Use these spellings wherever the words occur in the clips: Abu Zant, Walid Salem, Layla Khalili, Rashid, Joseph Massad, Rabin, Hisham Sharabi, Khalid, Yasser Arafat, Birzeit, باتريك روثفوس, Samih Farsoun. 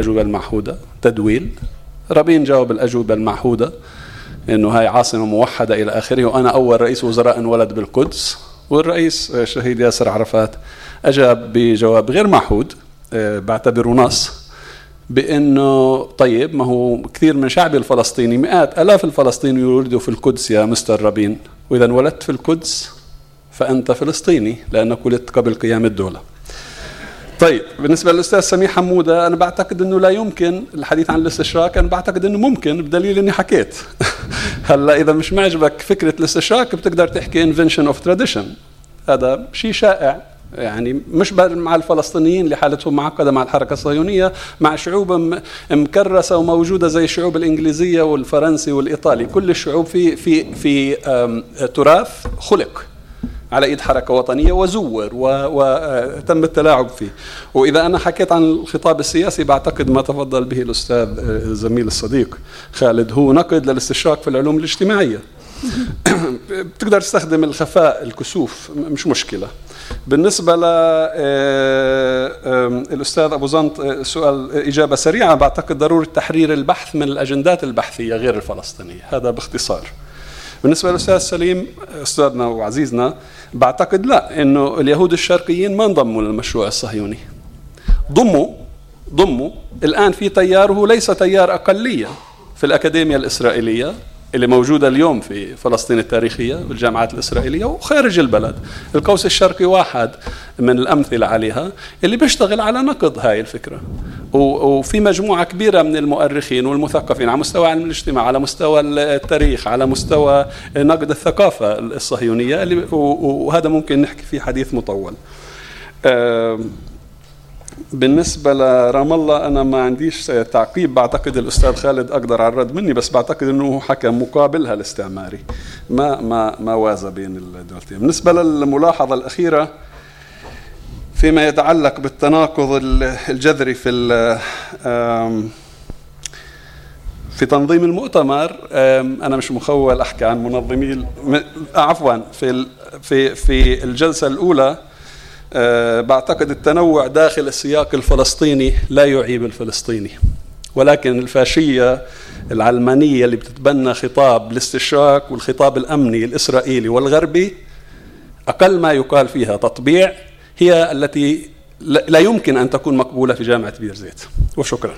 الأجوبة المعهودة تدويل. رابين جاوب الأجوبة المعهودة إنه هاي عاصمة موحدة إلى آخره، وأنا أول رئيس وزراء انولد بالقدس. والرئيس الشهيد ياسر عرفات أجاب بجواب غير معهود بعتبره نص، بأنه طيب ما هو كثير من شعبي الفلسطيني، مئات آلاف الفلسطيني يولدوا في القدس يا مستر رابين، وإذا انولدت في القدس فأنت فلسطيني لأنك ولدت قبل قيام الدولة. طيب بالنسبة للأستاذ سميح حمودة، أنا بعتقد أنه لا يمكن الحديث عن الاستشراك، أنا بعتقد أنه ممكن بدليل أني حكيت. هلا إذا مش معجبك فكرة الاستشراك بتقدر تحكي invention of tradition، هذا شيء شائع يعني مش مع الفلسطينيين اللي حالتهم معقدة مع الحركة الصهيونية، مع شعوب مكرسة وموجودة زي الشعوب الإنجليزية والفرنسي والإيطالي، كل الشعوب في في في تراث خلق على إيد حركة وطنية وزور وتم التلاعب فيه. وإذا أنا حكيت عن الخطاب السياسي بعتقد ما تفضل به الأستاذ الزميل الصديق خالد هو نقد للاستشراك في العلوم الاجتماعية. بتقدر تستخدم الخفاء الكسوف مش مشكلة. بالنسبة للأستاذ أبو زنط سؤال إجابة سريعة، بعتقد ضروري تحرير البحث من الأجندات البحثية غير الفلسطينية، هذا باختصار. بالنسبة للأستاذ سليم أستاذنا وعزيزنا، بعتقد لا، إنه اليهود الشرقيين ما انضموا للمشروع الصهيوني، ضموا الآن في تيار هو ليس تيار أقلية في الأكاديمية الإسرائيلية اللي موجودة اليوم في فلسطين التاريخية بالجامعات الإسرائيلية وخارج البلد. القوس الشرقي واحد من الأمثلة عليها اللي بيشتغل على نقد هاي الفكرة، وفي مجموعة كبيرة من المؤرخين والمثقفين على مستوى علم الاجتماع، على مستوى التاريخ، على مستوى نقد الثقافة الصهيونية اللي، وهذا ممكن نحكي فيه حديث مطول. بالنسبة لرام الله أنا ما عنديش تعقيب، بعتقد الأستاذ خالد أقدر على الرد مني، بس بعتقد أنه حكى مقابلها الاستعماري ما وازى بين الدولتين. بالنسبة للملاحظة الأخيرة فيما يتعلق بالتناقض الجذري في تنظيم المؤتمر، أنا مش مخول أحكي عن منظمي، عفوا في الجلسة الأولى، بعتقد التنوع داخل السياق الفلسطيني لا يعيب الفلسطيني، ولكن الفاشية العلمانية اللي بتتبنى خطاب الاستشراك والخطاب الأمني الإسرائيلي والغربي أقل ما يقال فيها تطبيع، هي التي لا يمكن أن تكون مقبولة في جامعة بيرزيت. وشكرا.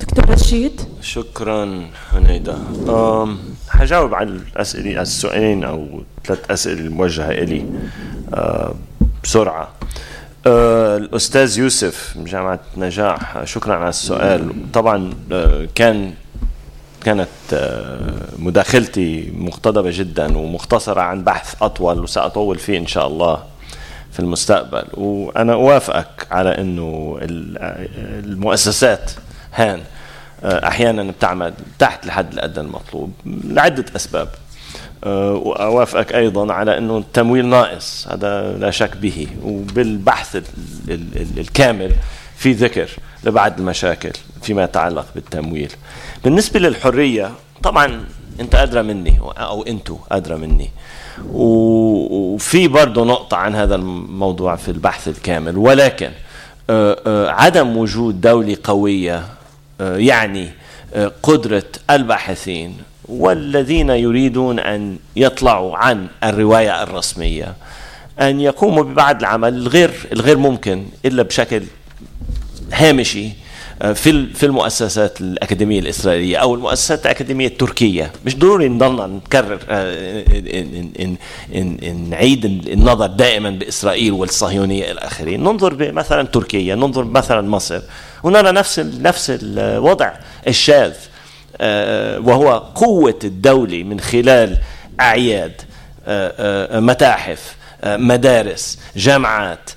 دكتور رشيد. شكرا هنيدا. هجاوب على السؤالين أو 3 أسئلة الموجهة إلي بسرعة. الأستاذ يوسف من جامعة نجاح، شكرا على السؤال. طبعا كانت مداخلتي مقتضبة جدا ومختصرة عن بحث أطول وسأطول فيه إن شاء الله في المستقبل، وأنا أوافقك على أنه المؤسسات هان أحيانا بتعمل تحت الحد الأدنى المطلوب لعدة أسباب، وأوافقك أيضا على أنه التمويل ناقص، هذا لا شك به، وبالبحث الكامل في ذكر لبعض المشاكل فيما يتعلق بالتمويل. بالنسبة للحرية طبعا أنت أدرى مني أو أنتوا أدرى مني، وفي برضو نقطة عن هذا الموضوع في البحث الكامل، ولكن عدم وجود دولة قوية يعني قدرة الباحثين والذين يريدون أن يطلعوا عن الرواية الرسمية أن يقوموا ببعض العمل الغير ممكن إلا بشكل هامشي في المؤسسات الأكاديمية الإسرائيلية أو المؤسسات الأكاديمية التركية. مش ضروري نضلنا نكرر نعيد النظر دائما بإسرائيل والصهيونية الآخرين، ننظر مثلا تركيا، ننظر مثلا مصر، ونرى نفس الوضع الشاذ، وهو قوة الدولة من خلال أعياد، متاحف، مدارس، جامعات،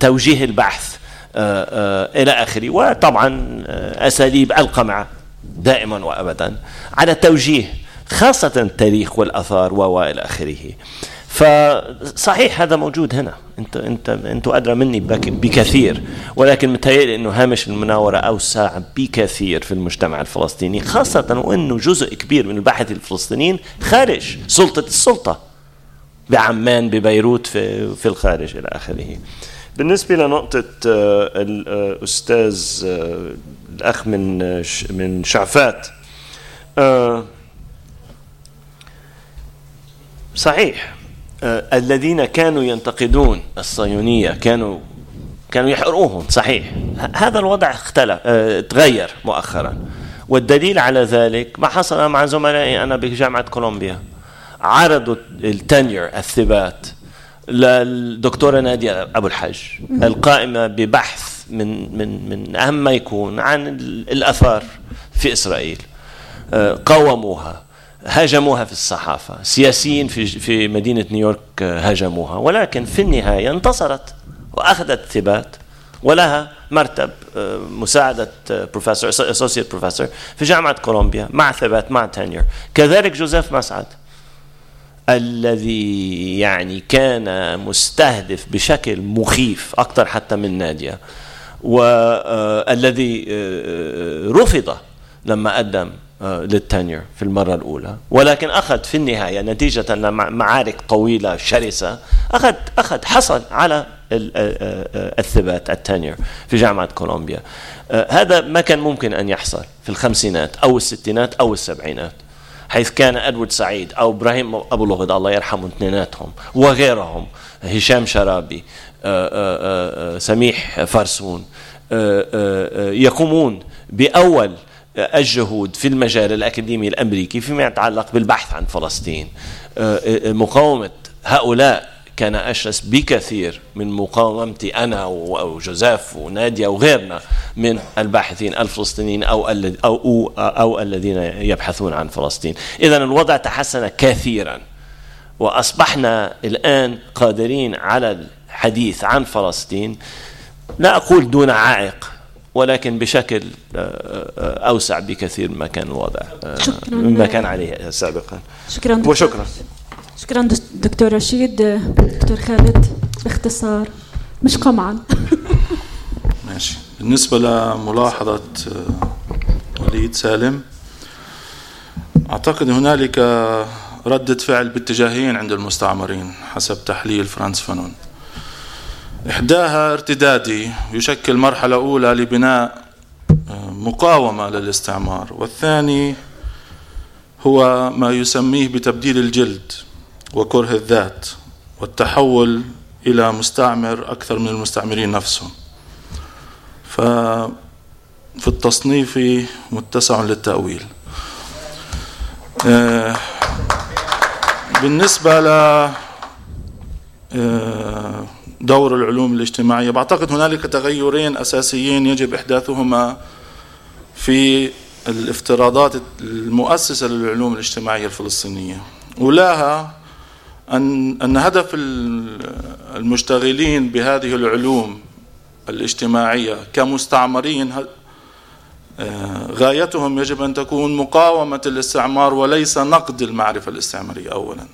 توجيه البحث إلى آخره، وطبعا أساليب القمع دائما وأبدا على توجيه خاصة التاريخ والأثار وإلى آخره. فصحيح هذا موجود هنا، أنتوا أدرى مني بكثير، ولكن متهيألي أنه هامش المناورة أوسع بكثير في المجتمع الفلسطيني، خاصة وأنه جزء كبير من الباحث الفلسطينيين خارج سلطة السلطة بعمان ببيروت في الخارج إلى آخره. بالنسبة لنقطة الأستاذ الأخ من شعفات، صحيح الذين كانوا ينتقدون الصهيونية كانوا يحرقوهم، صحيح. هذا الوضع اختلف تغير مؤخرا، والدليل على ذلك ما حصل مع زملائي أنا بجامعة كولومبيا. عرضوا التنير الثبات للدكتورة نادية أبو الحج القائمة ببحث من أهم ما يكون عن الأثار في إسرائيل. قاوموها، هاجموها في الصحافة، سياسيين في مدينة نيويورك هاجموها، ولكن في النهاية انتصرت وأخذت ثبات ولها مرتب مساعدة بروفيسور associate بروفيسور في جامعة كولومبيا مع ثبات مع تنير. كذلك جوزيف مسعد الذي يعني كان مستهدف بشكل مخيف أكثر حتى من نادية، والذي رفض لما قدم للتنير في المرة الأولى، ولكن أخذ في النهاية نتيجة لمعارك طويلة شرسة أخذ حصل على الثبات التنير في جامعة كولومبيا. هذا ما كان ممكن أن يحصل في الخمسينات أو الستينات أو السبعينات، حيث كان أدوارد سعيد أو إبراهيم أبو-لغد الله يرحمه اثنيناتهم وغيرهم، هشام شرابي، سميح فرسون، يقومون بأول الجهود في المجال الأكاديمي الأمريكي فيما يتعلق بالبحث عن فلسطين. مقاومة هؤلاء كان أشرس بكثير من مقاومتي أنا وجوزيف ونادية وغيرنا من الباحثين الفلسطينيين أو الذين يبحثون عن فلسطين. إذن الوضع تحسن كثيرا، وأصبحنا الآن قادرين على الحديث عن فلسطين، لا أقول دون عائق ولكن بشكل أوسع بكثير مما كان الوضع مما كان عليه سابقا. شكرا وشكرا. شكرا دكتور رشيد. دكتور خالد باختصار مش قمعا. ماشي. بالنسبة لملاحظة وليد سالم، أعتقد هنالك ردة فعل باتجاهين عند المستعمرين حسب تحليل فرانس فانون. إحداها ارتدادي يشكل مرحلة أولى لبناء مقاومة للاستعمار، والثاني هو ما يسميه بتبديل الجلد وكره الذات والتحول إلى مستعمر أكثر من المستعمرين نفسهم. ففي التصنيف متسع للتأويل. بالنسبة ل دور العلوم الاجتماعية، بعتقد هنالك تغيرين أساسيين يجب إحداثهما في الافتراضات المؤسسة للعلوم الاجتماعية الفلسطينية. أولاها أن هدف المشتغلين بهذه العلوم الاجتماعية كمستعمرين غايتهم يجب أن تكون مقاومة الاستعمار وليس نقد المعرفة الاستعمارية أولاً.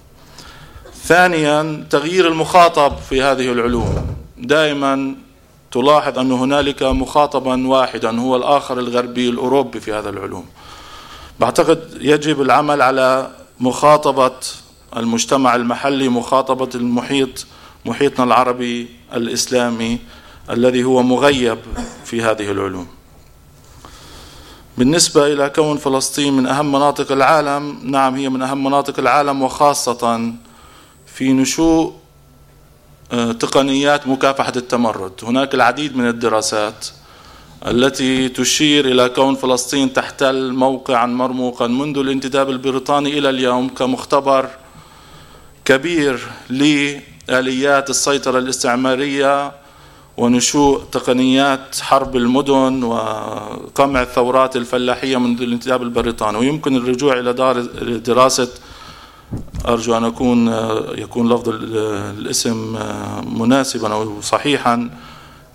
ثانياً تغيير المخاطب في هذه العلوم. دائماً تلاحظ أن هنالك مخاطباً واحداً هو الآخر الغربي الأوروبي في هذا العلوم. بعتقد يجب العمل على مخاطبة المجتمع المحلي، مخاطبة محيطنا العربي الإسلامي الذي هو مغيب في هذه العلوم. بالنسبة إلى كون فلسطين من أهم مناطق العالم، نعم هي من أهم مناطق العالم، وخاصةً في نشوء تقنيات مكافحة التمرد. هناك العديد من الدراسات التي تشير إلى كون فلسطين تحتل موقعا مرموقا منذ الانتداب البريطاني إلى اليوم كمختبر كبير لآليات السيطرة الاستعمارية ونشوء تقنيات حرب المدن وقمع الثورات الفلاحية منذ الانتداب البريطاني. ويمكن الرجوع إلى دراسة، أرجو أن يكون لفظ الاسم مناسبا أو صحيحا،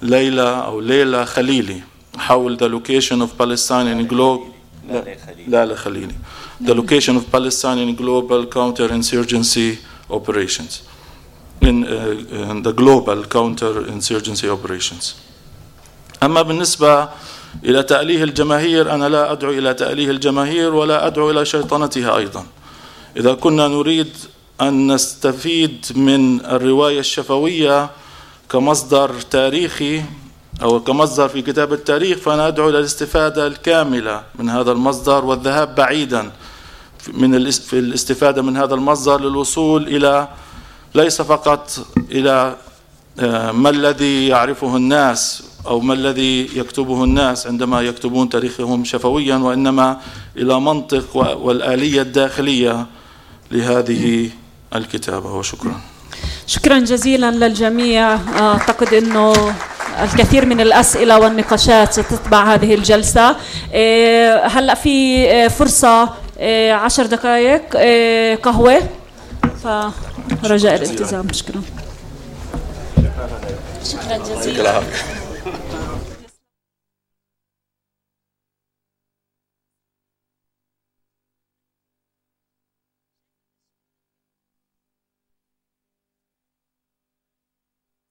ليلى خليلي حول The Location of Palestine in Global لا خليلي The Location of Palestine in Global Counterinsurgency Operations in the Global Counterinsurgency Operations. أما بالنسبة إلى تأليه الجماهير، أنا لا أدعو إلى تأليه الجماهير ولا أدعو إلى شيطنتها أيضا. إذا كنا نريد أن نستفيد من الرواية الشفوية كمصدر تاريخي أو كمصدر في كتاب التاريخ، فأنا أدعو إلى الاستفادة الكاملة من هذا المصدر والذهاب بعيدا في الاستفادة من هذا المصدر للوصول إلى ليس فقط إلى ما الذي يعرفه الناس أو ما الذي يكتبه الناس عندما يكتبون تاريخهم شفويا، وإنما إلى منطق والآلية الداخلية لهذه الكتابة. وشكرا. شكرا جزيلا للجميع. أعتقد أنه الكثير من الأسئلة والنقاشات ستتبع هذه الجلسة. هلأ في فرصة 10 دقائق قهوة، فرجاء الالتزام. شكرا. شكرا جزيلا.